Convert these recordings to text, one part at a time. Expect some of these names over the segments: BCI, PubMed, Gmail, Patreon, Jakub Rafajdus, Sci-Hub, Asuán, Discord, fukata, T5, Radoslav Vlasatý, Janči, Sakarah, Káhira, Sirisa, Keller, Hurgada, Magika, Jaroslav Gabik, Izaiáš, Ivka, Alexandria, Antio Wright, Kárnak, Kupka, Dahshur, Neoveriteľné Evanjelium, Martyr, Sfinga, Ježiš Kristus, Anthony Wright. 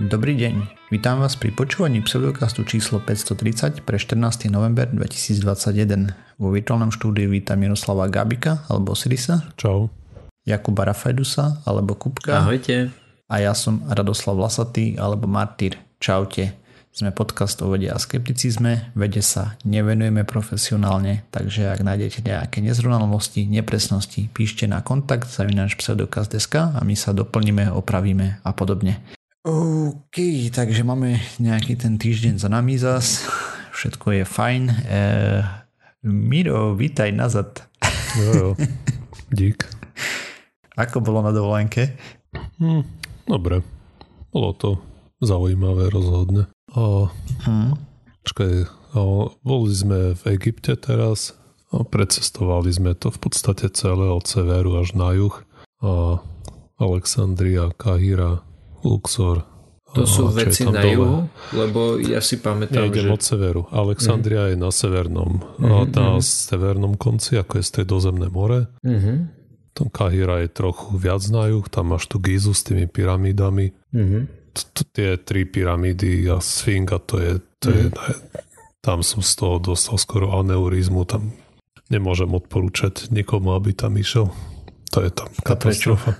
Dobrý deň, vítam vás pri počúvaní pseudokastu číslo 530 pre 14. november 2021. Vo virtuálnom štúdiu vítam Jaroslava Gabika alebo Sirisa. Čau. Jakuba Rafajdusa alebo Kupka. Ahojte. A ja som Radoslav Vlasatý alebo Martyr. Čaute. Sme podcast o vede a skepticizme, vede sa nevenujeme profesionálne, takže ak nájdete nejaké nezrovnalosti, nepresnosti, píšte na kontakt @ pseudokast.sk a my sa doplníme, opravíme a podobne. OK, takže máme nejaký ten týždeň za nami zas. Všetko je fajn. Miro, vítaj nazad. Jo. Dík. Ako bolo na dovolenke? Dobre. Bolo to zaujímavé rozhodne. Boli sme v Egypte teraz. Precestovali sme to v podstate celé od severu až na juh. Alexandria, Káhira, Luxor. To sú veci na juhu, lebo ja si pamätám, ja idem od severu. Alexandria je na severnom severnom konci, ako je Stredozemné more. Tam Káhira je trochu viac na juh, tam máš tu Gizu s tými pyramídami. Tie tri pyramídy a Sfinga, to je tam som z toho dostal skoro aneurizmu, tam nemôžem odporúčať nikomu, aby tam išiel. To je tam katastrofa.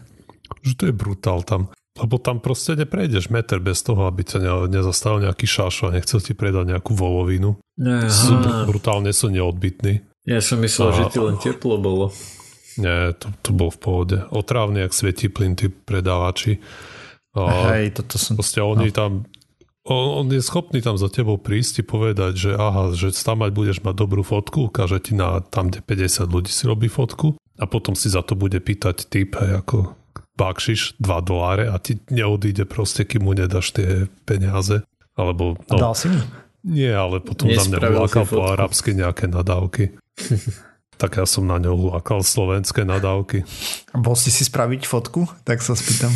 Že to je brutál tam. Lebo tam proste neprejdeš meter bez toho, aby ťa nezastavil nejaký šašo a nechcel ti predať nejakú volovinu. Sú, brutálne sú neodbitní. Ja som myslel, že ti len teplo bolo. Nie, to bol v pohode. Otrávne, jak svietí plyn, tí predávači. On je schopný tam za tebou prísť ti povedať, že aha, že tam budeš mať dobrú fotku, ukáže ti tam, kde 50 ľudí si robí fotku a potom si za to bude pýtať typ, ako bakšiš $2 a ti neodíde proste, kým mu nedáš tie peniaze. Alebo, no, dal si mu? Nie, ale potom na mňa hulákal po arabsky nejaké nadávky. Tak ja som na ňo hulákal slovenské nadávky. Bol si spraviť fotku? Tak sa spýtam.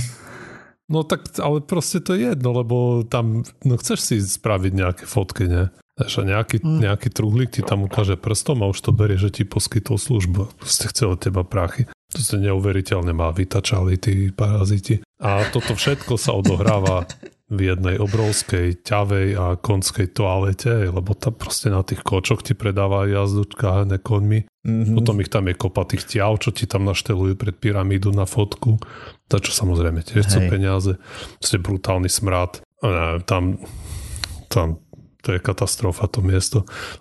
No tak, ale proste to je jedno, lebo tam, chceš si spraviť nejaké fotky, nie? Takže nejaký truhlík ti tam ukáže prstom a už to berie, že ti poskytol službu. Proste chcel od teba prachy. To sa neuveriteľne ma vytačali tí paraziti. A toto všetko sa odohráva v jednej obrovskej, ťavej a konskej toalete, lebo tam proste na tých kočoch ti predávajú jazdu ťahané koňmi. Potom ich tam je kopa tých ťav, čo ti tam naštelujú pred pyramídu na fotku. To čo samozrejme tiež sú peniaze. Proste brutálny smrad. Tam to je katastrofa, to miesto.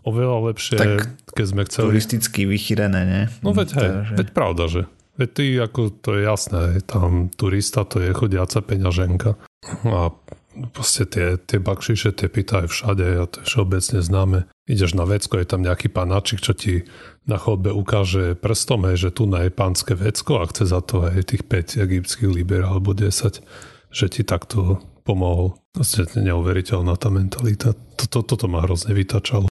Oveľa lepšie, tak, keď sme chceli... Turisticky vychýrené, nie? No veď veď pravda, že? Veď ty, ako to je jasné, tam turista to je chodiaca peňaženka a proste tie bakšiše, tie pýtajú všade a to je všeobecne známe. Ideš na vecko, je tam nejaký panáčik, čo ti na chodbe ukáže prstom, že tu na je pánske vecko a chce za to tých 5 egyptských liber alebo 10, že ti takto pomohol. Proste neuveriteľná tá mentalita. Toto ma hrozne vytačalo.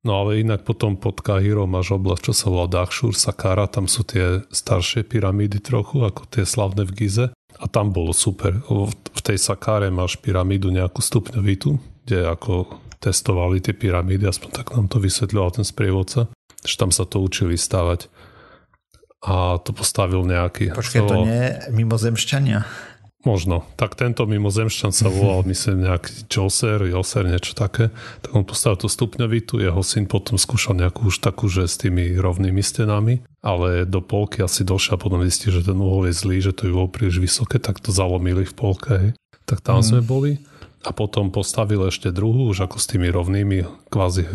No ale inak potom pod Káhirou máš oblasť, čo sa volá Dahshur, Sakarah, tam sú tie staršie pyramídy trochu, ako tie slavné v Gize. A tam bolo super. V tej Sakare máš pyramídu nejakú stupňovitú, kde ako testovali tie pyramídy, aspoň tak nám to vysvetľoval ten sprievodca, že tam sa to učili stavať. A to postavil nejaký... Počkej, to nie je mimozemšťania. Možno. Tak tento mimozemšťan sa volal, myslím, nejaký Džoser, niečo také. Tak on postavil tú stupňovitu, jeho syn potom skúšal nejakú už takú, že s tými rovnými stenami, ale do polky asi došiel a potom zistí, že ten uhol je zlý, že to je bolo príliš vysoké, tak to zalomili v polke. Hej. Tak tam sme boli a potom postavil ešte druhú, už ako s tými rovnými kvázi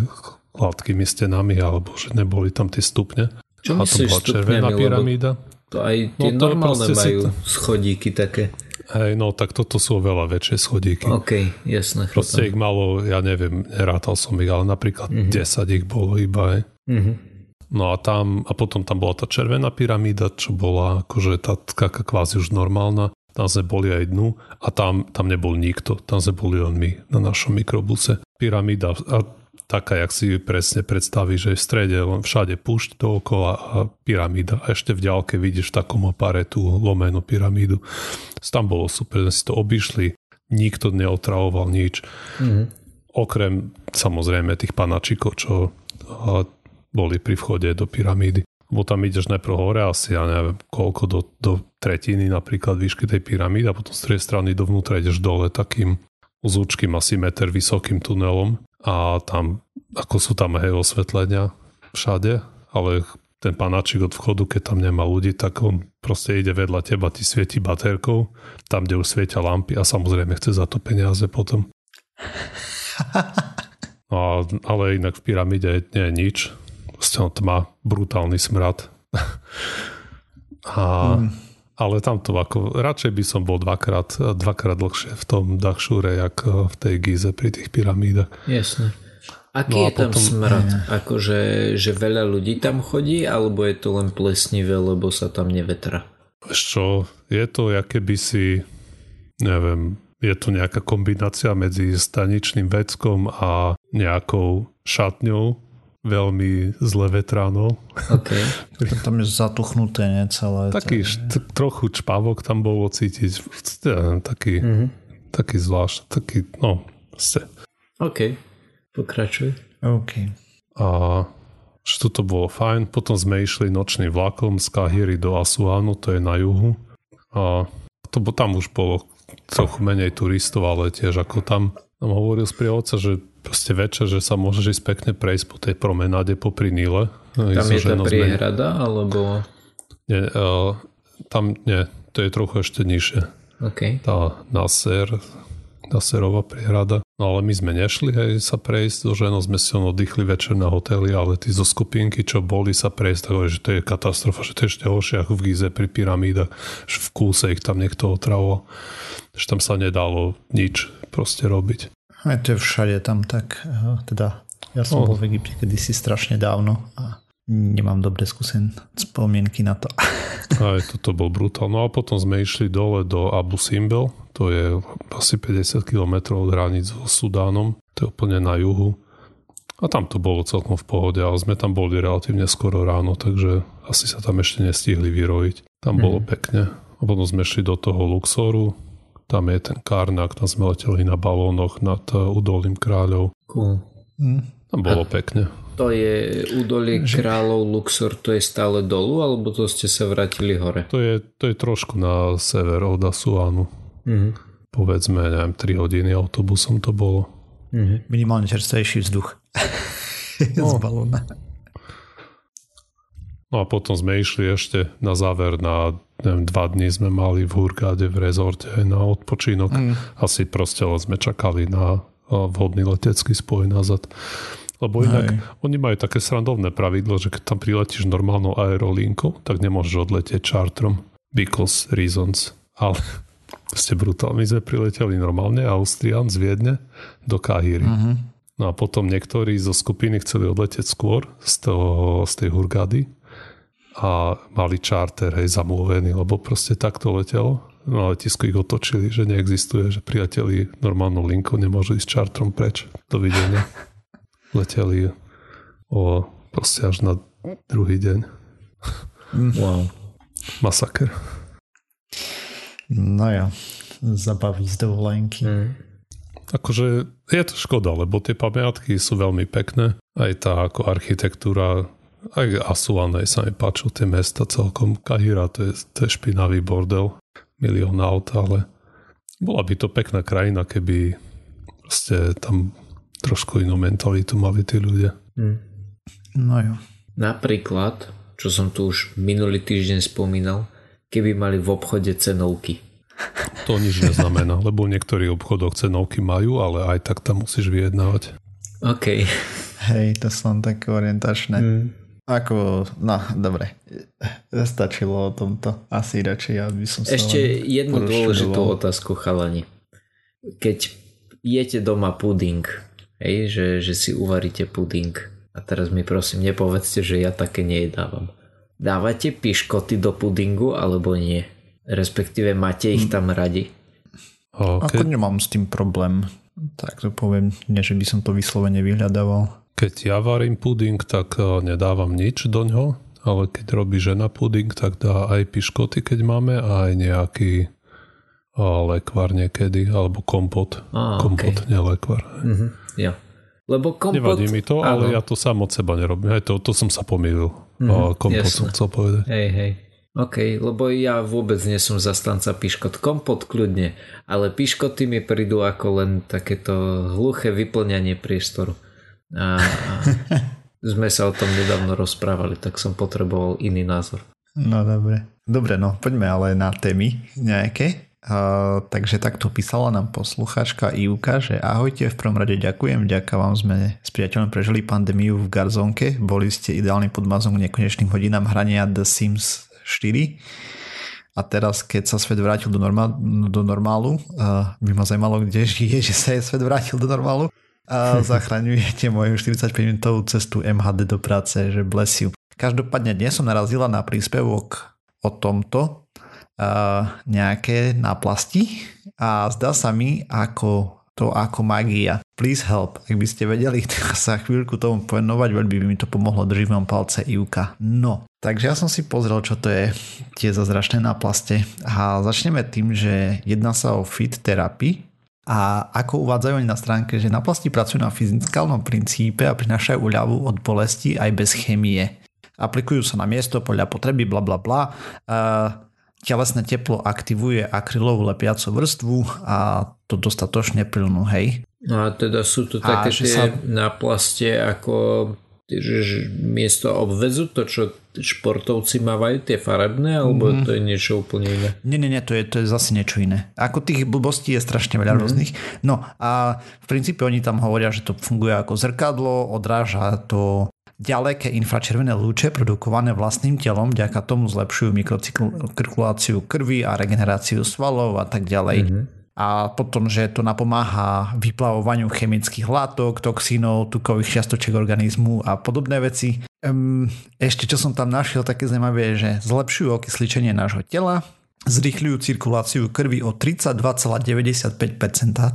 hladkými stenami, alebo že neboli tam tie stupne. Čo myslíš stupňami? Červená pyramída. To aj tie normálne majú schodíky také. Hej, no tak toto sú veľa väčšie schodíky. OK, jasné. Proste ich malo, ja neviem, nerátal som ich, ale napríklad 10 ich bolo iba. No a potom tam bola tá červená pyramída, čo bola akože tá taká kvázi už normálna. Tam sme boli aj dnu a tam nebol nikto. Tam sme boli len my na našom mikrobuse. Pyramída a taká, jak si presne predstavíš, že v strede všade púšť dookola a pyramída. A ešte v ďalke vidíš v takom opare tú lomenú pyramídu. Tam bolo super, sme si to obišli. Nikto neotravoval nič. Okrem samozrejme tých panačikov, čo boli pri vchode do pyramídy. bo tam ideš najprv hore asi, ja neviem, koľko do tretiny napríklad výšky tej pyramídy a potom z tej strany dovnútra ideš dole takým zúčkým asi meter vysokým tunelom a tam, ako sú tam hej osvetlenia všade, ale ten panáčik od vchodu, keď tam nemá ľudí, tak on proste ide vedľa teba, ti svieti baterkou, tam, kde už svietia lampy a samozrejme chce za to peniaze potom. No, ale inak v pyramíde nie je nič. Vlastne to má brutálny smrad. Ale tamto ako, radšej by som bol dvakrát dlhšie v tom Dahshúre, jak v tej Gize pri tých pyramídach. Jasne. Aký no je tam potom smrad? Akože že veľa ľudí tam chodí, alebo je to len plesnivé, lebo sa tam nevetra? Čo? Je to, aké by si, neviem, je to nejaká kombinácia medzi staničným veckom a nejakou šatňou, veľmi zle vetránou. Okay. Tam je zatuchnuté, nie? Celé. Taký trochu čpavok tam bolo cítiť. Taký zvlášť. Taký, no. OK. Pokračuj. OK. A čo to bolo fajn. Potom sme išli nočným vlakom z Káhiry do Asuánu, to je na juhu. A to tam už bolo trochu menej turistov, ale tiež ako tam hovoril sprievodca, že proste večer, že sa môžeš ísť pekne prejsť po tej promenáde popri Níle. Tam je tá priehrada, alebo? Nie, tam nie. To je trochu ešte nižšie. OK. Tá Dahshurova priehrada. No ale my sme nešli sa prejsť, so ženou sme si oddychli večer na hoteli, ale tí zo skupinky, čo boli sa prejsť, takové, že to je katastrofa, že to je ešte horšie ako v Gize pri pyramídach, že v kúse ich tam niekto otravoval, že tam sa nedalo nič proste robiť. A to je všade tam tak, teda ja som bol v Egypte kedysi strašne dávno a nemám dobre spomienky na to. Aj toto bol brutál. No a potom sme išli dole do Abu Simbel, to je asi 50 km od hraníc so Sudánom, to je úplne na juhu. A tam to bolo celkom v pohode, ale sme tam boli relatívne skoro ráno, takže asi sa tam ešte nestihli vyrojiť. Tam bolo pekne. A potom sme šli do toho Luxoru, tam je ten Kárnak, tam sme leteli na balónoch nad údolím kráľov. Cool. Tam bolo pekne. To je údolie kráľov Luxor, to je stále dolu, alebo to ste sa vrátili hore? To je trošku na sever od Asuánu. Povedzme, neviem, 3 hodiny autobusom to bolo. Minimálne čerstvejší vzduch. Z balóna. No a potom sme išli ešte na záver na 2 dní sme mali v Hurgade v rezorte na odpočinok. Asi proste sme čakali na vhodný letecký spoj nazad. Lebo inak oni majú také srandovné pravidlo, že keď tam priletíš normálnou aerolinkou, tak nemôžeš odletieť čartrom. Because reasons. Ale ste brutálni. My sme prileteli normálne Austrian z Viedne do Káhiry. No a potom niektorí zo skupiny chceli odletieť skôr z tej Hurgady a mali charter zamluvený, lebo proste takto letelo. Na letisku ich otočili, že neexistuje, že prileteli normálnou linkou, nemôžu ísť chartrom preč. Dovidenia. Leteli proste až na druhý deň. Wow. Masaker. No ja, zabaví z dovolenky. Akože je to škoda, lebo tie pamiatky sú veľmi pekné. Aj tá ako architektúra aj Asuán sa mi páčil, tie mesta celkom. Káhira, to je špinavý bordel, milión aut, ale bola by to pekná krajina, keby proste tam trošku inú mentalitu mali tí ľudia. No jo. Napríklad, čo som tu už minulý týždeň spomínal, keby mali v obchode cenovky. To nič neznamená, lebo v niektorých obchodoch cenovky majú, ale aj tak tam musíš vyjednávať. OK. Hej, to som tak orientačné. Ako, no, dobre. Stačilo o tomto. Asi radšej, aby som sa ešte jednu dôležitú otázku, chalani. Keď jete doma puding, že si uvaríte puding, a teraz mi prosím, nepovedzte, že ja také nejedávam. Dávate piškoty do pudingu, alebo nie? Respektíve, máte ich tam radi? Okay. Ako nemám s tým problém. Tak to poviem, nie, že by som to vyslovene vyhľadával. Keď ja varím puding, tak nedávam nič doňho, ale keď robí žena puding, tak dá aj piškoty, keď máme, a aj nejaký lekvar niekedy, alebo kompot. Kompot, nie lekvar. Ja. Lebo kompot... Nevadí mi to, ale ja to sám od seba nerobím. Aj to som sa pomýlil. kompot som chcel povedať. Hej. OK, lebo ja vôbec nie som zastanca piškot. Kompot kľudne, ale piškoty mi prídu ako len takéto hluché vyplňanie priestoru. A sme sa o tom nedávno rozprávali, tak som potreboval iný názor. No dobre. Dobre, no poďme ale na témy nejaké. Takže takto písala nám poslucháčka Ivka, že ahojte, v prvom rade ďakujem, vďaka vám sme s priateľom prežili pandémiu v garzónke, boli ste ideálny podmazok k nekonečným hodinám hrania The Sims 4 a teraz keď sa svet vrátil do normálu, by ma zajímalo, kde žije, že sa je svet vrátil do normálu, a zachraňujete moju 45 minútovú cestu MHD do práce, že bless you. Každopádne dnes som narazila na príspevok o tomto, nejaké náplasti a zdá sa mi ako magia. Please help. Ak by ste vedeli sa chvíľku tomu povenovať, veľmi by mi to pomohlo, držím vám palce Ivka. No, takže ja som si pozrel, čo to je tie zázračné náplaste a začneme tým, že jedná sa o fit terapii a ako uvádzajú oni na stránke, že náplasti pracujú na fyzikálnom princípe a prinášajú uľavu od bolesti aj bez chémie. Aplikujú sa na miesto podľa potreby, blablabla. Telesné teplo aktivuje akrylovú lepiacu vrstvu a to dostatočne plnú, hej. No a teda sú to také tie náplastie ako že miesto obvezu, to čo športovci mávajú, tie farebné, alebo to je niečo úplne iné? Nie, to je zase niečo iné. Ako tých blbostí je strašne veľa rôznych. No a v princípe oni tam hovoria, že to funguje ako zrkadlo, odráža to ďaleké infračervené lúče produkované vlastným telom, vďaka tomu zlepšujú mikrocirkuláciu krvi a regeneráciu svalov a tak ďalej. A potom, že to napomáha vyplavovaniu chemických látok, toxínov, tukových čiastočiek organizmu a podobné veci. Ešte čo som tam našiel také zaujímavé, že zlepšujú okysličenie nášho tela, zrýchľujú cirkuláciu krvi o 32,95%,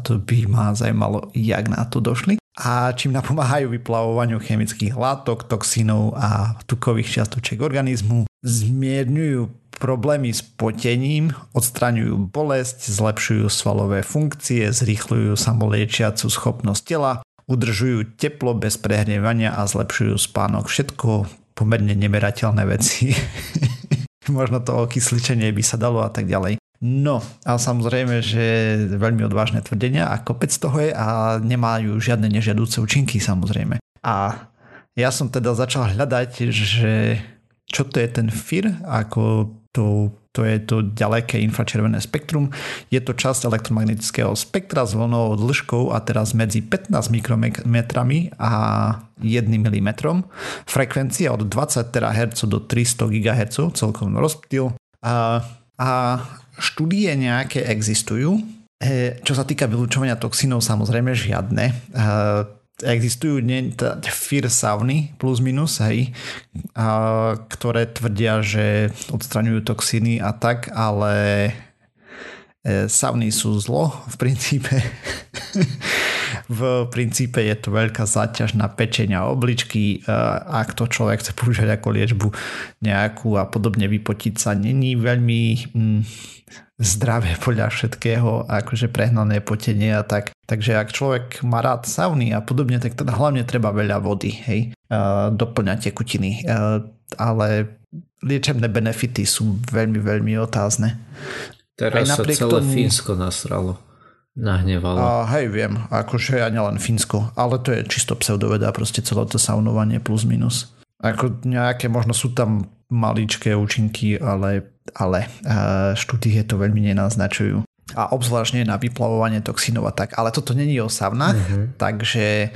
to by ma zajímalo, jak na to došli. A čím napomáhajú vyplavovaniu chemických látok, toxínov a tukových čiastočiek organizmu, zmierňujú problémy s potením, odstraňujú bolesť, zlepšujú svalové funkcie, zrýchľujú samoliečiacu schopnosť tela, udržujú teplo bez prehrievania a zlepšujú spánok. Všetko pomerne nemerateľné veci. Možno to okysličenie by sa dalo a tak ďalej. No a samozrejme, že veľmi odvážne tvrdenia a kopec toho je a nemajú žiadne nežiadúce účinky samozrejme. A ja som teda začal hľadať, že čo to je ten FIR, ako to je to ďaleké infračervené spektrum. Je to časť elektromagnetického spektra s vlnou dĺžkou a teraz medzi 15 mikrometrami a 1 mm. Frekvencia od 20 THz do 300 GHz, celkom rozptýl. A štúdie nejaké existujú. Čo sa týka vylúčovania toxínov, samozrejme žiadne. Existujú FIR savny plus minus, hej, ktoré tvrdia, že odstraňujú toxíny a tak, ale savny sú zlo v princípe. V princípe je to veľká záťaž na pečeň a obličky, ak to človek chce používať ako liečbu nejakú a podobne, vypotiť sa není veľmi zdravé podľa všetkého, akože prehnané potenie a tak. Takže ak človek má rád sauny a podobne, tak teda hlavne treba veľa vody, hej, doplňať tekutiny, ale liečebné benefity sú veľmi, veľmi otázne. Teraz sa celé Fínsko nasralo. Nahnevalo. Hej, viem, akože ja nielen Fínsko, ale to je čisto pseudoveda, proste celé to saunovanie plus minus. Ako nejaké, možno sú tam maličké účinky, ale štúdie to veľmi nenaznačujú. A obzvlášť na vyplavovanie toxínov a tak, ale toto není o savnách, takže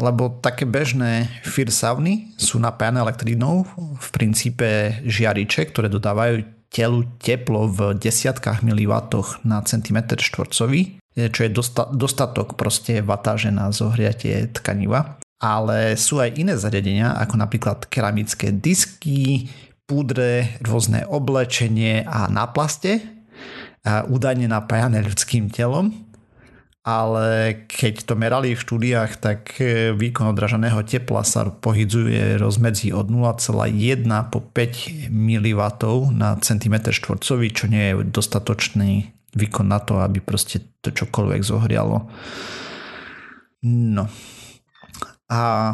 lebo také bežné FIR savny sú napájané elektrínou, v princípe žiariče, ktoré dodávajú telu teplo v desiatkách miliwattoch na centimeter štvorcový, čo je dostatok proste vatáže na zohriatie tkaniva. Ale sú aj iné zariadenia, ako napríklad keramické disky, púdre, rôzne oblečenie a náplaste, údajne napájané ľudským telom. Ale keď to merali v štúdiách, tak výkon odraženého tepla sa pohydzuje rozmedzi od 0,1 po 5 mW na centimeter štvorcový, čo nie je dostatočný výkon na to, aby proste to čokoľvek zohrialo. No. A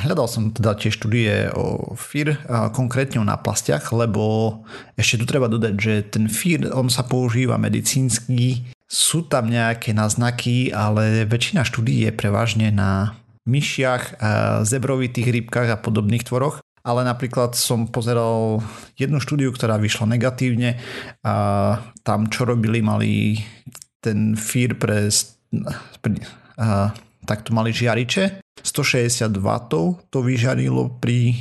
Hľadal som teda tie štúdie o FIR, konkrétne na plastiach, lebo ešte tu treba dodať, že ten FIR, on sa používa medicínsky, sú tam nejaké náznaky, ale väčšina štúdií je prevažne na myšiach, zebrovitých rybkách a podobných tvoroch. Ale napríklad som pozeral jednu štúdiu, ktorá vyšla negatívne a tam, čo robili, mali ten FIR takto mali žiariče 160 W, to vyžarilo pri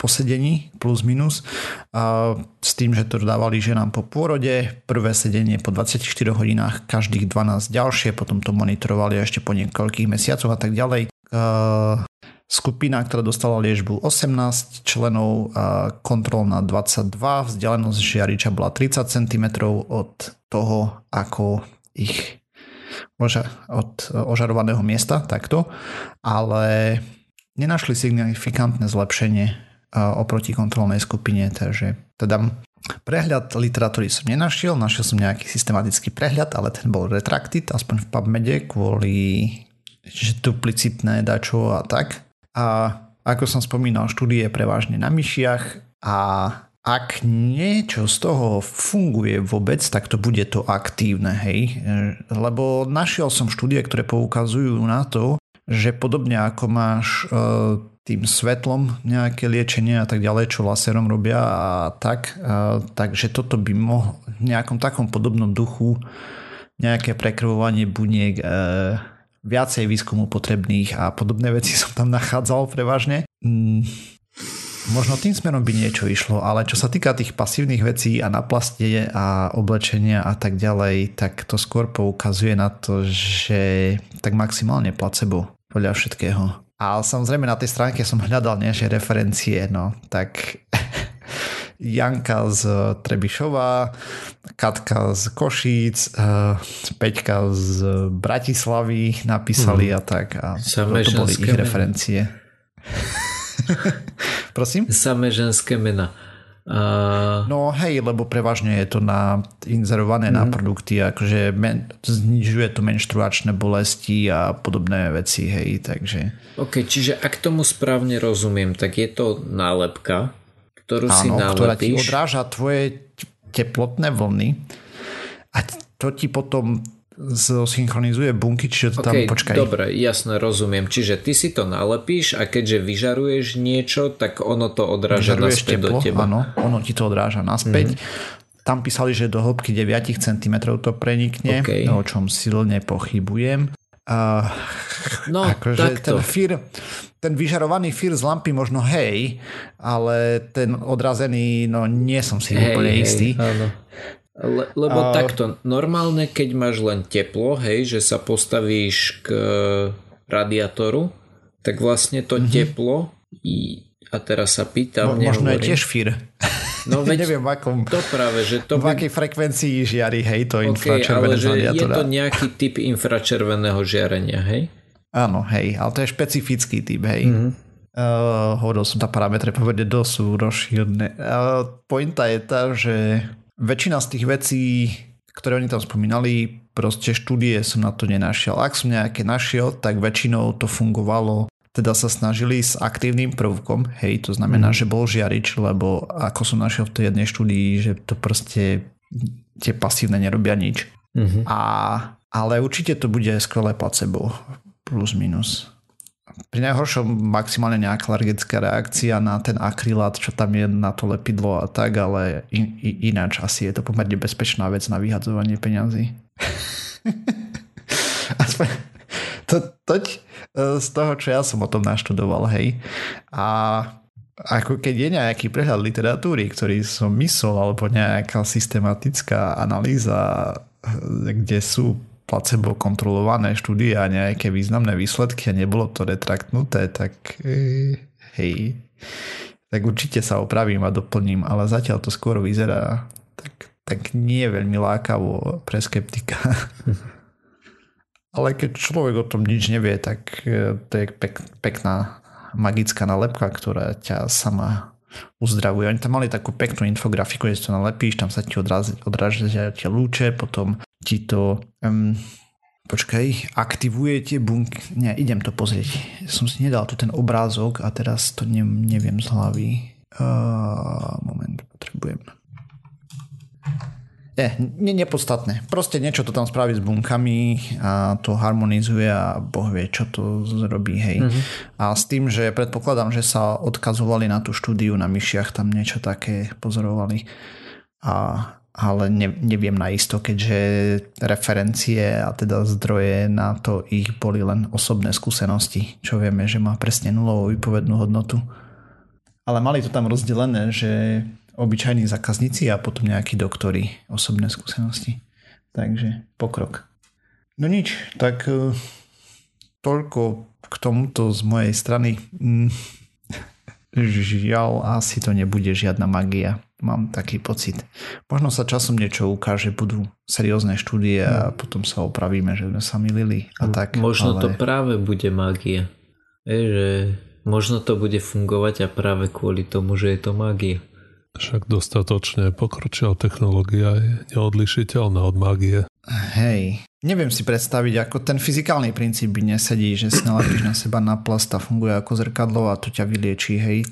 posedení plus minus a s tým, že to dávali ženám po pôrode, prvé sedenie po 24 hodinách, každých 12 ďalšie, potom to monitorovali ešte po niekoľkých mesiacoch a tak ďalej. Skupina, ktorá dostala liečbu 18 členov, kontrolná 22, vzdialenosť žiariča bola 30 cm od toho, ako ich od ožarovaného miesta, takto, ale nenašli signifikantné zlepšenie oproti kontrolnej skupine, takže teda prehľad literatúry som nenašiel, našiel som nejaký systematický prehľad, ale ten bol retracted, aspoň v PubMede, kvôli duplicitné dačo a tak. A ako som spomínal, štúdie prevažne na myšiach a ak niečo z toho funguje vôbec, tak to bude to aktívne, hej. Lebo našiel som štúdie, ktoré poukazujú na to, že podobne ako máš tým svetlom nejaké liečenie a tak ďalej, čo laserom robia a tak, takže toto by mohlo v nejakom takom podobnom duchu nejaké prekrvovanie buniek, viacej výskumu potrebných a podobné veci som tam nachádzal prevažne. Možno tým smerom by niečo išlo, ale čo sa týka tých pasívnych vecí a naplastie a oblečenia a tak ďalej, tak to skôr poukazuje na to, že tak maximálne placebo podľa všetkého. A samozrejme na tej stránke som hľadal nejaké referencie, no tak Janka z Trebišova, Katka z Košíc, Peťka z Bratislavy napísali a tak. A to boli ich referencie. Prosím? Samé ženské mená. No hej, lebo prevažne je to inzerované na produkty, akože znižuje to menštruačné bolesti a podobné veci, hej, takže. Ok, čiže ak tomu správne rozumiem, tak je to nálepka, ktorú si nalepíš. Ktorá ti odráža tvoje teplotné vlny a to ti potom zosynchronizuje bunky, čiže to tam počkaj. Dobre, jasne, rozumiem. Čiže ty si to nalepíš a keďže vyžaruješ niečo, tak ono to odráža naspäť do teba. Áno, ono ti to odráža naspäť. Tam písali, že do hĺbky 9 cm to prenikne, o čom silne pochybujem. Akože ten vyžarovaný FIR z lampy možno hej, ale ten odrazený, no nie som si úplne istý. Áno. Lebo takto, normálne keď máš len teplo, hej, že sa postavíš k radiátoru, tak vlastne to teplo a teraz sa pýtam, možno je tiež FIR. No veď neviem, v akej frekvencii žiari, hej, to infračervené z radiátora. Je to nejaký typ infračerveného žiarenia, hej? Áno, hej, ale to je špecifický typ, hej. Hovoril som, tá parametre povede dosť rozšírené. Pointa je tá, že väčšina z tých vecí, ktoré oni tam spomínali, proste štúdie som na to nenašiel. Ak som nejaké našiel, tak väčšinou to fungovalo. Teda sa snažili s aktívnym prvkom, hej, to znamená, že bol žiarič, lebo ako som našiel v tej jednej štúdii, že to proste tie pasívne nerobia nič. Ale určite to bude skvelé placebo, plus minus. Pri najhoršom maximálne nejaká alergická reakcia na ten akrylát, čo tam je na to lepidlo a tak, ale ináč asi je to pomerne bezpečná vec na vyhadzovanie peňazí. Aspoň toť z toho, čo ja som o tom naštudoval, hej. A ako keď je nejaký prehľad literatúry, ktorý som myslel, alebo nejaká systematická analýza, kde sú placebo kontrolované štúdie a nejaké významné výsledky a nebolo to retraktnuté, tak hej, tak určite sa opravím a doplním, ale zatiaľ to skôr vyzerá tak nie veľmi lákavo pre skeptika. Ale keď človek o tom nič nevie, tak to je pekná magická nalepka, ktorá ťa sama uzdravuje. Oni tam mali takú peknú infografiku, keď to nalepíš, tam sa ti odrážia tie lúče, potom ti to Počkaj, aktivujete bunker. Nie, idem to pozrieť. Som si nedal tu ten obrázok a teraz to neviem z hlavy. Moment, potrebujem. Nepodstatné. Proste niečo to tam spraví s bunkami a to harmonizuje a boh vie, čo to zrobí, hej. Mm-hmm. A s tým, že predpokladám, že sa odkazovali na tú štúdiu na myšiach, tam niečo také pozorovali. Ale neviem naisto, keďže referencie a teda zdroje na to ich boli len osobné skúsenosti, čo vieme, že má presne nulovú výpovednú hodnotu. Ale mali to tam rozdelené, že obyčajní zákazníci a potom nejakí doktori osobné skúsenosti. Takže pokrok. No nič, tak toľko k tomuto z mojej strany. Žiaľ, asi to nebude žiadna magia. Mám taký pocit. Možno sa časom niečo ukáže, budú seriózne štúdie a potom sa opravíme, že sme sa mylili a tak. Možno to práve bude magia. Možno to bude fungovať a práve kvôli tomu, že je to magia. Však dostatočne pokročila technológia je neodlišiteľná od mágie. Hej, neviem si predstaviť, ako ten fyzikálny princíp by nesedí, že si nalepíš na seba na plast a funguje ako zrkadlo a to ťa vyliečí, hej.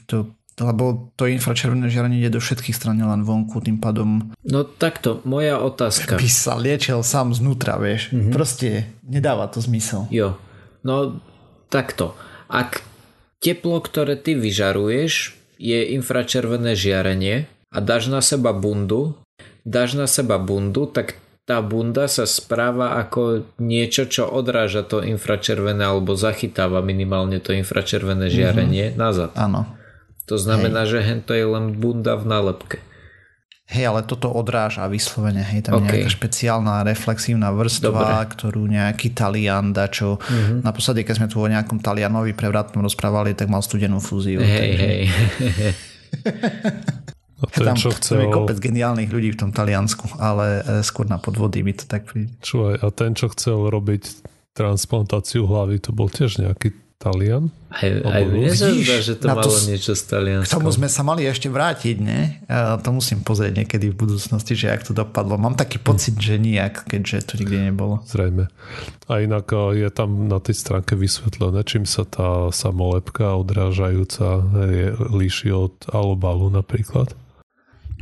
Lebo to infračervené žiarenie ide do všetkých strán, len vonku, tým pádom... No takto, moja otázka. By sa liečil sám znútra, vieš. Mm-hmm. Proste nedáva to zmysel. Jo, no takto. Ak teplo, ktoré ty vyžaruješ, je infračervené žiarenie a dáš na seba bundu, tak tá bunda sa správa ako niečo, čo odráža to infračervené alebo zachytáva minimálne to infračervené žiarenie nazad. Áno. To znamená, že hento je len bunda v nálepke. Hej, ale toto odráža vyslovene, hej, tam nejaká špeciálna reflexívna vrstva, dobre, ktorú nejaký Talian dačo. Mm-hmm. Naposledy, keď sme tu o nejakom Talianovi prevratnom rozprávali, tak mal studenú fúziu. Hej. A ten, tam je kopec geniálnych ľudí v tom Taliansku, ale skôr na podvody mi to tak príde. Čuj, a ten, čo chcel robiť transplantáciu hlavy, to bol tiež nejaký Talian? Aj nezaujíma, že to malo niečo s Talianskou. K tomu sme sa mali ešte vrátiť, ne? Ja to musím pozrieť niekedy v budúcnosti, že jak to dopadlo. Mám taký pocit, že nijak, keďže to nikde nebolo. Zrejme. A inak je tam na tej stránke vysvetlené, čím sa tá samolepka odrážajúca líši od alobalu napríklad.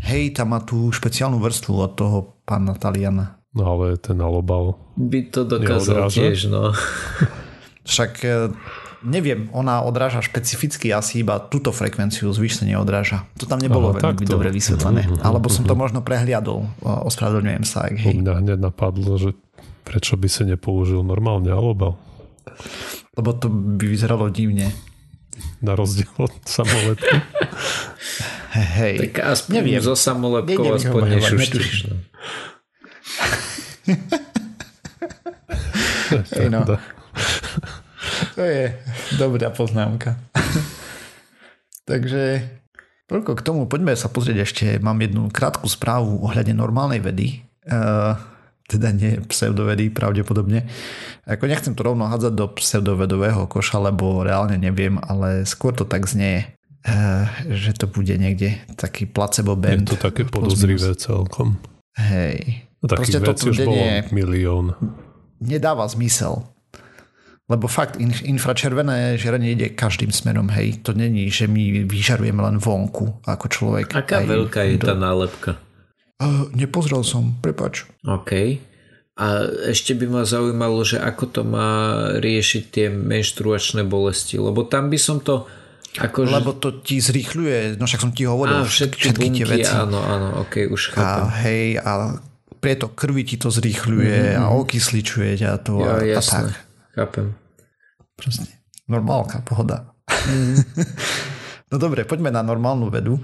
Hej, tam má tú špeciálnu vrstvu od toho pána Taliana. No ale ten alobal by to dokázal tiež, no. Však neviem, ona odráža špecificky asi iba túto frekvenciu, zvyšne neodráža. To tam nebolo veľmi dobre vysvetlené. Alebo som to možno prehliadol. Ospravedlňujem sa. U mňa hneď napadlo, že prečo by sa nepoužil normálne alobal. Lebo to by vyzeralo divne. Na rozdiel od samolepky. Hej. Tak aspoň neviem. Zo samolepkou aspoň nešuštíš. Hej no. To je dobrá poznámka. Takže toľko k tomu. Poďme sa pozrieť ešte. Mám jednu krátku správu ohľadne normálnej vedy. Teda nie pseudovedy pravdepodobne. Ako nechcem to rovno hádzať do pseudovedového koša, lebo reálne neviem, ale skôr to tak znie, že to bude niekde taký placebo band. Je to také podozrivé celkom. Hej. Takých vecí už bolo milión. Nedáva zmysel. Lebo fakt infračervené žiarenie ide každým smerom, hej. To není, že my vyžarujeme len vonku ako človek. Aká veľká je tá nálepka? Nepozrel som, prepáč. OK. A ešte by ma zaujímalo, že ako to má riešiť tie menštruačné bolesti, lebo tam by som to... Lebo to ti zrýchľuje, no však som ti hovoril všetky bunky, tie veci. Áno, OK, už chápem. A prietok krvi ti to zrýchľuje a okysličuje ťa to a tak. Chápem. Proste normálka, pohoda. No dobre, poďme na normálnu vedu.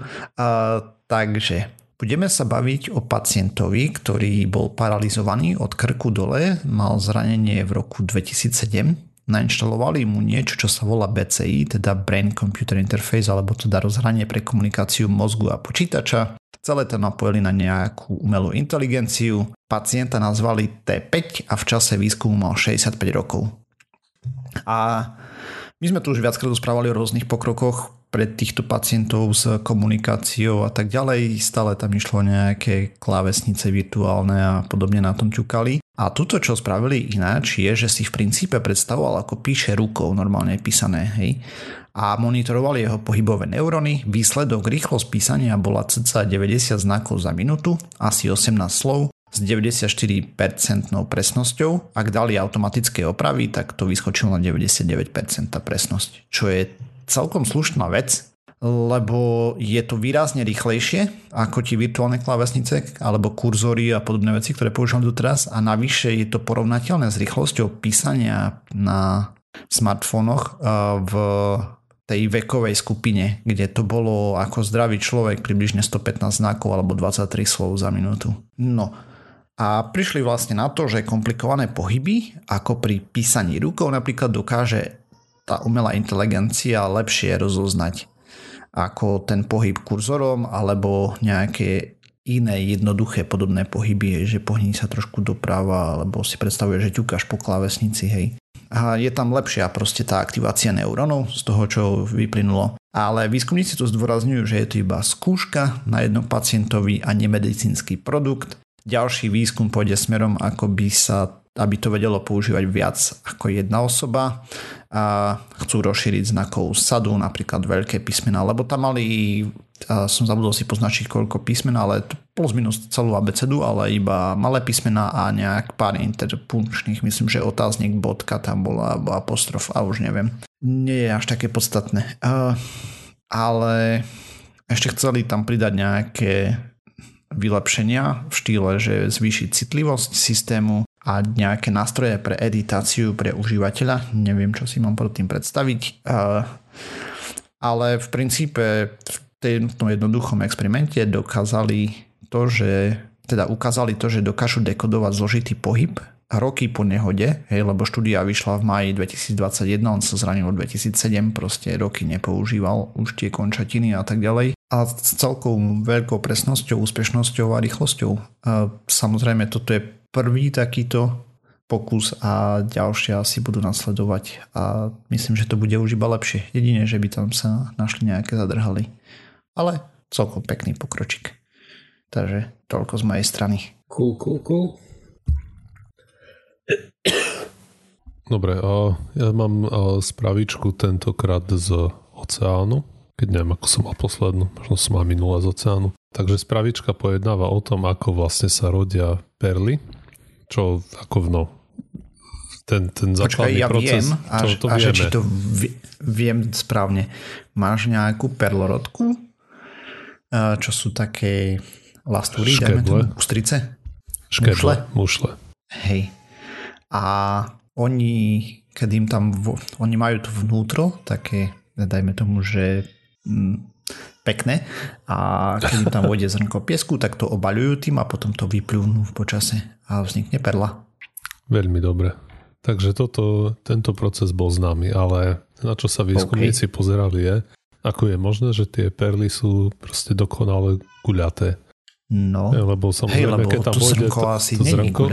Takže budeme sa baviť o pacientovi, ktorý bol paralizovaný od krku dole, mal zranenie v roku 2007. Nainštalovali mu niečo, čo sa volá BCI, teda Brain Computer Interface, alebo teda rozhranie pre komunikáciu mozgu a počítača. Celé to napojili na nejakú umelú inteligenciu. Pacienta nazvali T5 a v čase výskumu mal 65 rokov. A my sme tu už viackrát rozprávali o rôznych pokrokoch pre týchto pacientov s komunikáciou a tak ďalej. Stále tam išlo nejaké klávesnice virtuálne a podobne, na tom ťukali. A tuto, čo spravili ináč, je, že si v princípe predstavoval, ako píše rukou, normálne písané, hej. A monitorovali jeho pohybové neuróny. Výsledok, rýchlosť písania bola cca 90 znakov za minútu, asi 18 slov s 94% presnosťou. Ak dali automatické opravy, tak to vyskočilo na 99% presnosť, čo je celkom slušná vec, lebo je to výrazne rýchlejšie ako tie virtuálne klávesnice alebo kurzory a podobné veci, ktoré používali doteraz, a navyše je to porovnateľné s rýchlosťou písania na smartfónoch v tej vekovej skupine, kde to bolo ako zdravý človek približne 115 znakov alebo 23 slov za minútu. No a prišli vlastne na to, že komplikované pohyby ako pri písaní rukou napríklad dokáže tá umelá inteligencia lepšie rozoznať ako ten pohyb kurzorom alebo nejaké iné jednoduché podobné pohyby, že pohni sa trošku doprava alebo si predstavuje, že ťukáš po klávesnici, hej. A je tam lepšia proste tá aktivácia neurónov z toho, čo vyplynulo. Ale výskumníci tu zdôrazňujú, že je to iba skúška na jednom pacientovi a nemedicínsky produkt. Ďalší výskum pôjde smerom, ako by sa aby to vedelo používať viac ako jedna osoba, a chcú rozšíriť znakov sadu, napríklad veľké písmena, lebo tam mali, som zabudol si poznačiť koľko písmen, ale plus minus celú abecedu, ale iba malé písmena a nejak pár interpunkčných, myslím, že otáznik, bodka tam bola, alebo apostrof a už neviem. Nie je až také podstatné. Ale ešte chceli tam pridať nejaké vylepšenia v štýle, že zvýšiť citlivosť systému a nejaké nástroje pre editáciu pre užívateľa. Neviem, čo si mám pod tým predstaviť. Ale v princípe v tom jednoduchom experimente dokázali to, že teda ukázali to, že dokážu dekodovať zložitý pohyb roky po nehode, hej, lebo štúdia vyšla v máji 2021, on sa zranil v 2007, proste roky nepoužíval už tie končatiny a tak ďalej. A s celkou veľkou presnosťou, úspešnosťou a rýchlosťou. Samozrejme, toto je prvý takýto pokus a ďalšie asi budú nasledovať. A myslím, že to bude už iba lepšie. Jedine, že by tam sa našli nejaké zadrhali. Ale celkom pekný pokročík. Takže toľko z mojej strany. Cool. Dobre, ja mám spravičku tentokrát z oceánu. Keď neviem, ako som mal poslednú, možno som mal minulé z oceánu. Takže spravička pojednáva o tom, ako vlastne sa rodia perly, čo ako ten základný proces. Viem, to vieme. Či to viem správne. Máš nejakú perlorodku, čo sú také lastúry, dajme tomu, ústrice? Mušle. Hej. A oni, keď im tam, oni majú to vnútro, také, dajme tomu, že pekné, a keď im tam vôjde zrnko piesku, tak to obaľujú tým a potom to vyplúvnú v počase a vznikne perla. Veľmi dobre. Takže tento proces bol známy, ale na čo sa výskumníci pozerali je, ako je možné, že tie perly sú proste dokonale guľaté. No, lebo samozrejme, lebo keď tam vôjde to zrnko,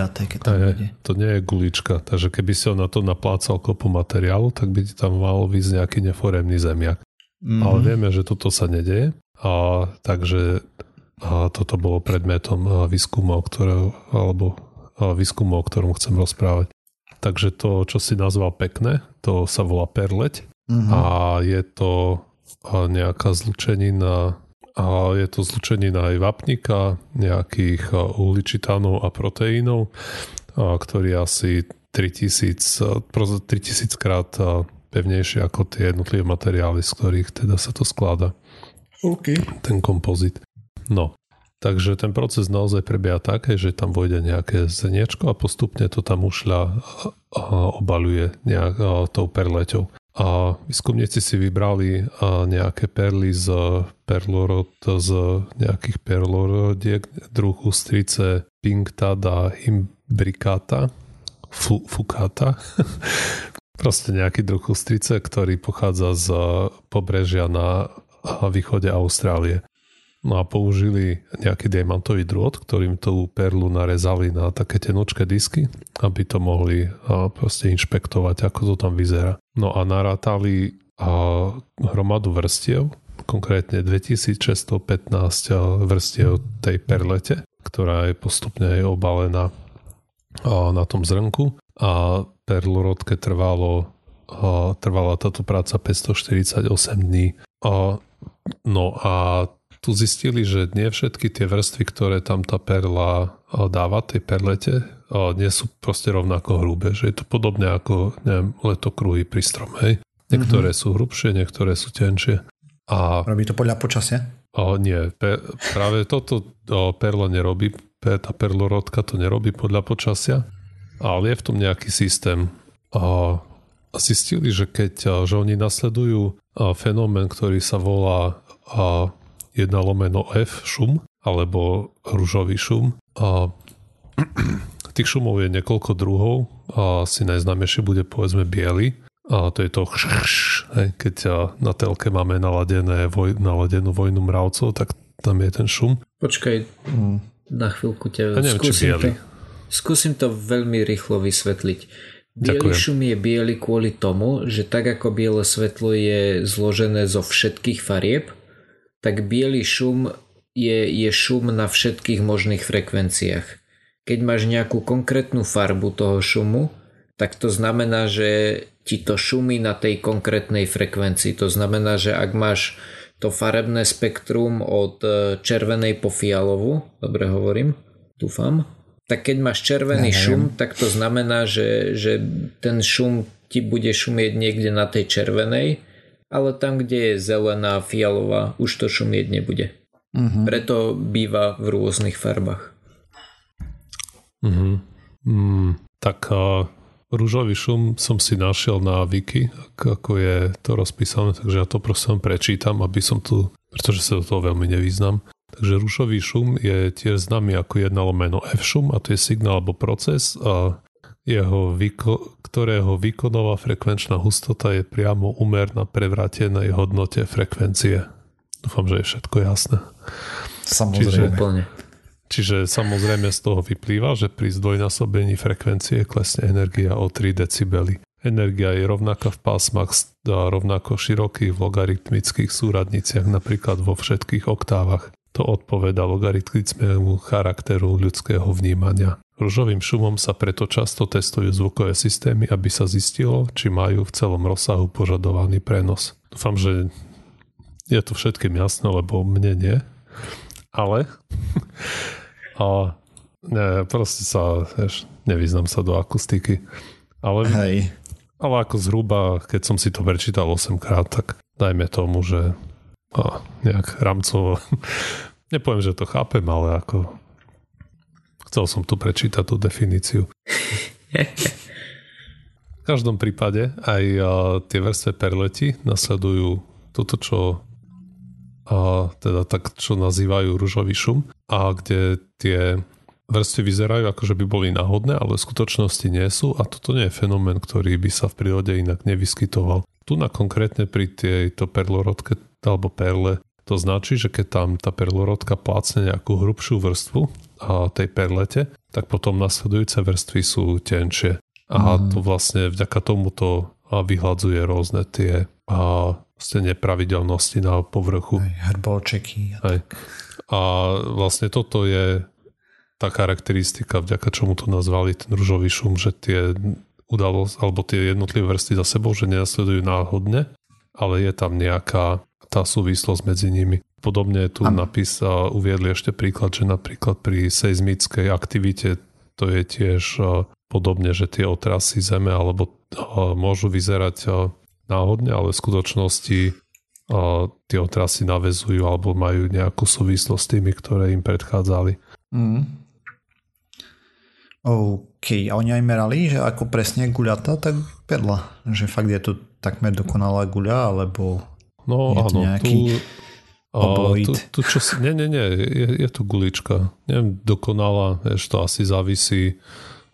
to nie je gulička, takže keby si ho na to naplácal kopu materiálu, tak by ti tam mal vyjsť nejaký neforemný zemiak. Mm-hmm. Ale vieme, že toto sa nedeje, takže toto bolo predmetom výskumu, o ktorom chcem rozprávať. Takže to, čo si nazval pekné, to sa volá perleť, mm-hmm, a je to nejaká zlučenina, aj vápnika, nejakých uhličitánov a proteínov, ktorý je asi 3000 krát pevnejšie ako tie jednotlivé materiály, z ktorých teda sa to skladá. OK. Ten kompozit. No, takže ten proces naozaj prebieha také, že tam vojde nejaké zrniečko a postupne to tam ušľa obaluje tou perleťou. A výskumníci si vybrali nejaké perly z nejakých perlorodiek, druh ústrice pinkada, imbrikata, fukata. Proste nejaký druh ústrice, ktorý pochádza z pobrežia na východe Austrálie. No a použili nejaký diamantový drôt, ktorým tú perlu narezali na také tenučké disky, aby to mohli proste inšpektovať, ako to tam vyzerá. No a narátali hromadu vrstiev, konkrétne 2615 vrstiev tej perlete, ktorá je postupne aj obalená na tom zrnku, a perlorodke trvala táto práca 548 dní. No a tu zistili, že nie všetky tie vrstvy, ktoré tam tá perla dáva tej perlete, nie sú proste rovnako hrubé, že je to podobne ako, neviem, letokruhy pri strome. Niektoré sú hrubšie, niektoré sú tenšie. A robí to podľa počasia? Nie, práve toto perla nerobí, tá perlorodka to nerobí podľa počasia, ale je v tom nejaký systém. A zistili, že keď oni nasledujú fenomén, ktorý sa volá 1/F šum, alebo ružový šum, tých šumov je niekoľko druhov, asi najznámejšie bude povedzme biely. A to je to keď na telke máme naladenú vojnu mravcov, tak tam je ten šum. Počkaj, na chvíľku ťa skúsim to veľmi rýchlo vysvetliť. Bielý šum je biely kvôli tomu, že tak ako biele svetlo je zložené zo všetkých farieb, tak bielý šum je šum na všetkých možných frekvenciách. Keď máš nejakú konkrétnu farbu toho šumu, tak to znamená, že ti to šumí na tej konkrétnej frekvencii. To znamená, že ak máš to farebné spektrum od červenej po fialovú, dobre hovorím, dúfam, tak keď máš červený šum, tak to znamená, že ten šum ti bude šumieť niekde na tej červenej, ale tam, kde je zelená, fialová, už to šumieť nebude. Uh-huh. Preto býva v rôznych farbách. Uh-huh. Tak... Rúžový šum som si našiel na Wiki, ako je to rozpísané, takže ja to prosím prečítam, aby som tu, pretože sa do toho veľmi nevyznam. Takže rúžový šum je tiež známy ako 1/F šum, a to je signál alebo proces, a ktorého výkonová frekvenčná hustota je priamo úmerná prevrátenej hodnote frekvencie. Dúfam, že je všetko jasné. Samozrejme. Čiže samozrejme z toho vyplýva, že pri zdvojnásobení frekvencie klesne energia o 3 decibely. Energia je rovnaká v pásmach rovnako širokých v logaritmických súradniciach, napríklad vo všetkých oktávach. To odpovedá logaritmickému charakteru ľudského vnímania. Ružovým šumom sa preto často testujú zvukové systémy, aby sa zistilo, či majú v celom rozsahu požadovaný prenos. Dúfam, že je to všetkým jasné, lebo mne nie. Ale proste sa nevyznám sa do akustiky. Ale, ale ako zhruba, keď som si to prečítal 8-krát, tak dajme tomu, že nejak rámcovo nepoviem, že to chápem, ale ako chcel som tu prečítať tú definíciu. V každom prípade aj tie vrstve perleti nasledujú toto, čo teda tak, čo nazývajú ružový šum, a kde tie vrstvy vyzerajú, akože by boli náhodné, ale v skutočnosti nie sú, a toto nie je fenomén, ktorý by sa v prírode inak nevyskytoval. Tu na konkrétne pri tejto perlorodke alebo perle, to značí, že keď tam tá perlorodka plácne nejakú hrubšiu vrstvu tej perlete, tak potom nasledujúce vrstvy sú tenšie. A to vlastne vďaka tomuto vyhľadzuje rôzne tie nepravidelnosti na povrchu. Aj hrbolčeky. A vlastne toto je tá charakteristika, vďaka čomu to nazvali ten ružový šum, že tie udalosť, alebo tie jednotlivé vrstvy za sebou, že nenasledujú náhodne, ale je tam nejaká tá súvislosť medzi nimi. Podobne tu uviedli ešte príklad, že napríklad pri seizmickej aktivite to je tiež podobne, že tie otrasy zeme alebo môžu vyzerať náhodne, ale v skutočnosti tie otrasy navezujú alebo majú nejakú súvislosť s tými, ktoré im predchádzali. OK, a oni aj merali, že ako presne guľata, tak perla. Že fakt je to takmer dokonalá guľa, alebo je to nejaký obloid? Nie, je to gulička. Neviem, dokonalá, to asi závisí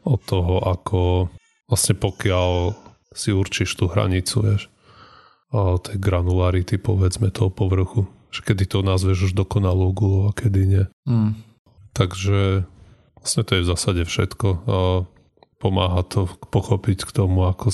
od toho, ako vlastne pokiaľ si určíš tú hranicu, tej granularity, povedzme, toho povrchu. Že kedy to nazveš už dokonalou guľou a kedy nie. Takže vlastne to je v zásade všetko. Pomáha to pochopiť k tomu, ako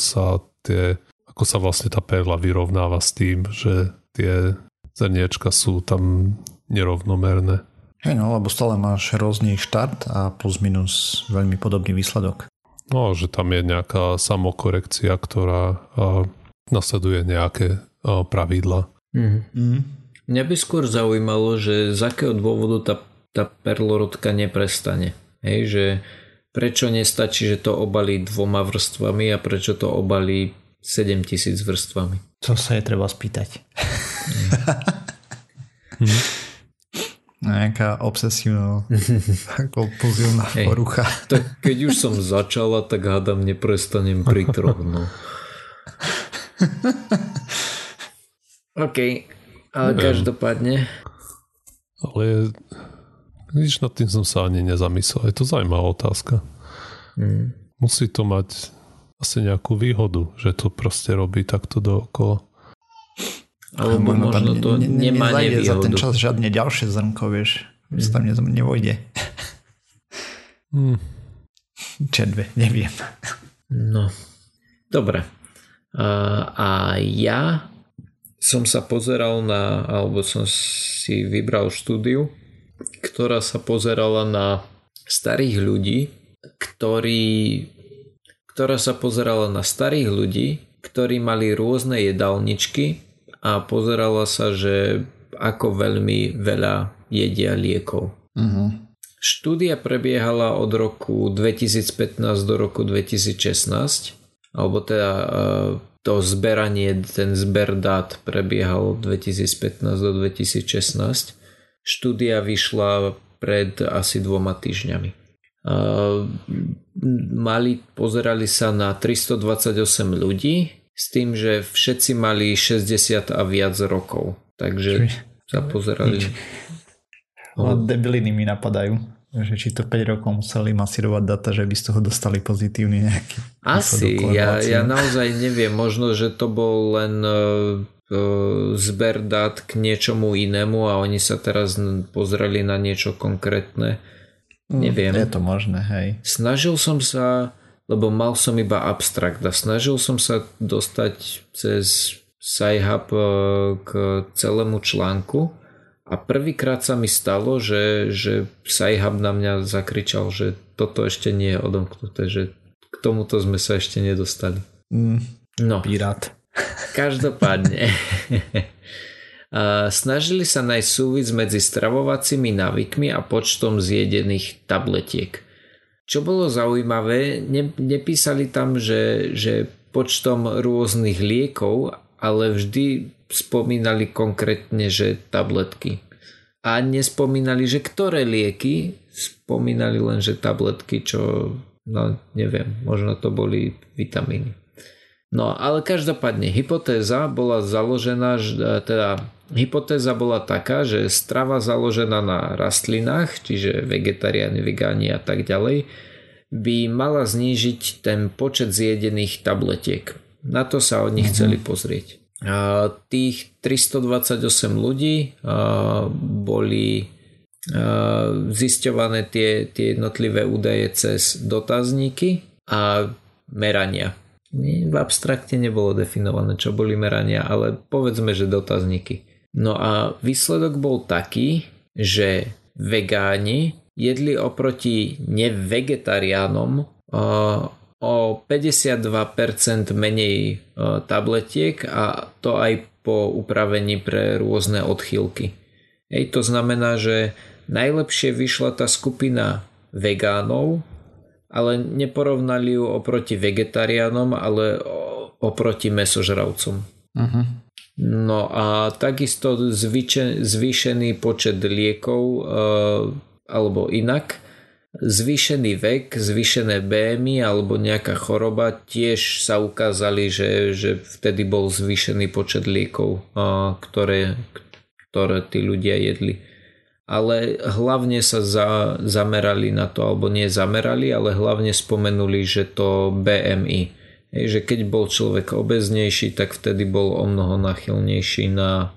ako sa vlastne tá perla vyrovnáva s tým, že tie zrniečka sú tam nerovnomerné. Hej, no, lebo stále máš rôzny štart a plus minus veľmi podobný výsledok. No, že tam je nejaká samokorekcia, ktorá nasleduje nejaké pravidla. Mňa by skôr zaujímalo, že z akého dôvodu tá perlorodka neprestane. Hej, že prečo nestačí, že to obalí 2 vrstvami a prečo to obalí 7000 vrstvami? To sa je treba spýtať. Nejaká obsesívna kompulzívna porucha. Tak keď už som začala, tak hádam neprestanem pri troch. No. OK. Ale každopádne. Ale nič, nad tým som sa ani nezamyslel. Je to zaujímavá otázka. Musí to mať asi nejakú výhodu, že to proste robí takto dookola. Alebo možno to nemá nevýhodu. Za ten čas žiadne ďalšie zrnko, vieš. Že tam nevojde. Červe, neviem. No. Dobre. A ja som sa pozeral alebo som si vybral štúdiu, ktorá sa pozerala na starých ľudí, ktorí mali rôzne jedálničky a pozerala sa, že ako veľmi veľa jedia liekov. Štúdia prebiehala od roku 2015 do roku 2016, alebo teda to zberanie, ten zber dát prebiehal 2015 do 2016. Štúdia vyšla pred asi 2 týždňami. Pozerali sa na 328 ľudí s tým, že všetci mali 60 a viac rokov. Takže sa pozerali. Debiliny mi napadajú. Že či to 5 rokov museli masírovať data, že by z toho dostali pozitívny nejaký. Asi, ja naozaj neviem. Možno, že to bol len zber dát k niečomu inému a oni sa teraz pozreli na niečo konkrétne. Neviem. Je to možné, hej. Snažil som sa, lebo mal som iba abstrakt a snažil som sa dostať cez Sci-Hub k celému článku. A prvýkrát sa mi stalo, že Sci-Hub na mňa zakričal, že toto ešte nie je odomknuté, že k tomuto sme sa ešte nedostali. Pirát. Každopádne. Snažili sa nájsť súvis medzi stravovacími návykmi a počtom zjedených tabletiek. Čo bolo zaujímavé, nepísali tam, že počtom rôznych liekov, ale vždy spomínali konkrétne, že tabletky. A nespomínali, že ktoré lieky, spomínali len, že tabletky, čo, no neviem, možno to boli vitamíny. No, ale každopádne, hypotéza bola taká, že strava založená na rastlinách, čiže vegetariáni, vegáni a tak ďalej, by mala znížiť ten počet zjedených tabletiek. Na to sa od nich chceli pozrieť. Tých 328 ľudí boli zisťované tie jednotlivé údaje cez dotazníky a merania. V abstrakte nebolo definované, čo boli merania, ale povedzme, že dotazníky. No a výsledok bol taký, že vegáni jedli oproti nevegetariánom o 52% menej tabletiek a to aj po upravení pre rôzne odchýlky. Hej, to znamená, že najlepšie vyšla tá skupina vegánov, ale neporovnali ju oproti vegetariánom, ale oproti mäsožravcom. No a takisto zvýšený počet liekov alebo inak zvýšený vek, zvýšené BMI alebo nejaká choroba tiež sa ukázali, že vtedy bol zvýšený počet liekov, ktoré tí ľudia jedli. Ale hlavne sa zamerali na to, alebo nie zamerali, ale hlavne spomenuli, že to BMI. Že keď bol človek obeznejší, tak vtedy bol o mnoho náchylnejší na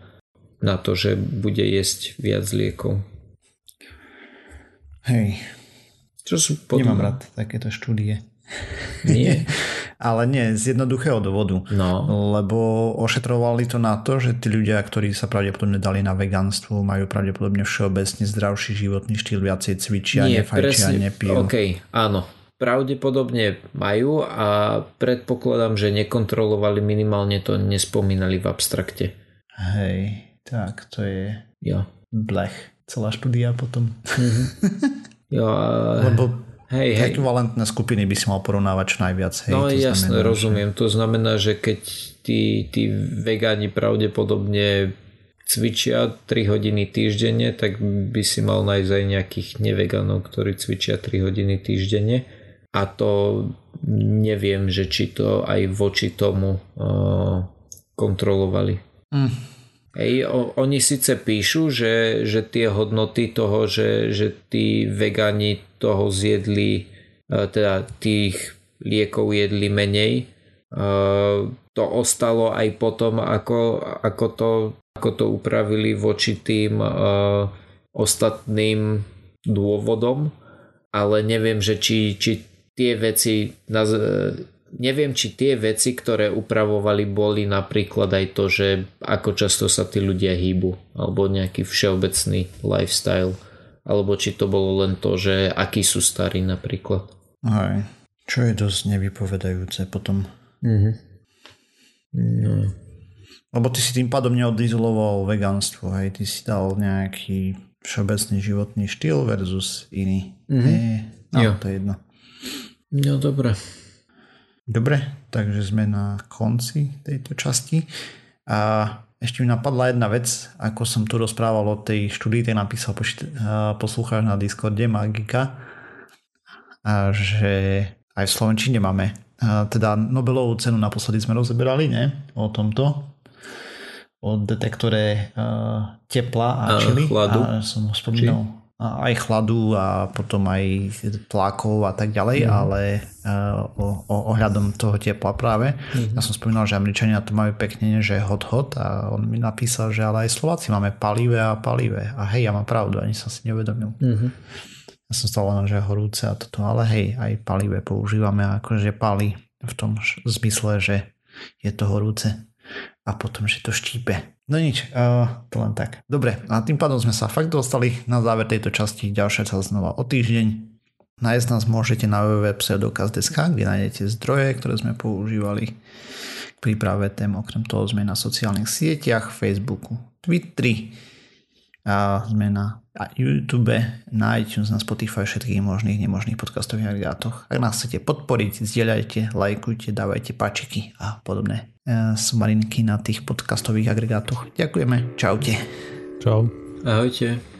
to, že bude jesť viac liekov. Hej. Nemám rád takéto štúdie. Nie. Ale nie, z jednoduchého dôvodu. No. Lebo ošetrovali to na to, že tí ľudia, ktorí sa pravdepodobne dali na vegánstvo, majú pravdepodobne všeobecne zdravší životný štýl, viacej cvičia, nefajčia, nepijú. OK, áno. Pravdepodobne majú a predpokladám, že nekontrolovali, minimálne to nespomínali v abstrakte. Hej, tak to je blech. Celá štúdia potom. Jo, lebo hej. Ekvivalentné skupiny by si mal porovnávať najviac. Hej, no jasne, rozumiem. To znamená, že keď tí vegáni pravdepodobne cvičia 3 hodiny týždenne, tak by si mal nájsť aj nejakých nevegánov, ktorí cvičia 3 hodiny týždenne. A to neviem, že či to aj voči tomu kontrolovali. Hej, oni síce píšu, že tie hodnoty toho, že tí vegáni toho zjedli, teda tých liekov jedli menej, to ostalo aj potom, ako to upravili voči tým ostatným dôvodom, ale neviem, že či tie veci, ktoré upravovali, boli napríklad aj to, že ako často sa tí ľudia hýbu, alebo nejaký všeobecný lifestyle, alebo či to bolo len to, že akí sú starí napríklad. Hej, čo je dosť nevypovedajúce potom. Mm-hmm. No. Lebo ty si tým pádom neodizoloval vegánstvo, hej, ty si dal nejaký všeobecný životný štýl versus iný. Mm-hmm. No, to je jedno. No, dobre, takže sme na konci tejto časti. A ešte mi napadla jedna vec, ako som tu rozprával o tej štúdii, tej napísal poslucháč na Discorde Magika, a že aj v slovenčine máme. A teda Nobelovú cenu naposledy sme rozeberali, ne? O tomto. O detektore tepla a čili. A som ho spomínal. Aj chladu a potom aj tlakov a tak ďalej, ale ohľadom toho tepla práve. Ja som spomínal, že Američania to majú pekne, že hot a on mi napísal, že ale aj Slováci máme palivé a hej, ja mám pravdu, ani som si neuvedomil. Ja som stále len, že horúce a toto, ale hej, aj palivé používame akože pali v tom zmysle, že je to horúce a potom, že to štípe. No nič, to len tak. Dobre, a tým pádom sme sa fakt dostali na záver tejto časti. Ďalšia sa znova o týždeň. Nájsť nás môžete na www.pseudokast.sk, kde nájdete zdroje, ktoré sme používali k príprave tém. Okrem toho sme na sociálnych sieťach, Facebooku, Twitteri, a sme na YouTube, na iTunes, na Spotify, všetkých možných, nemožných podcastových agregátoch. Ak nás chcete podporiť, zdieľajte, lajkujte, dávajte páčiky a podobné sumarinky na tých podcastových agregátoch. Ďakujeme. Čaute. Čau. Ahojte.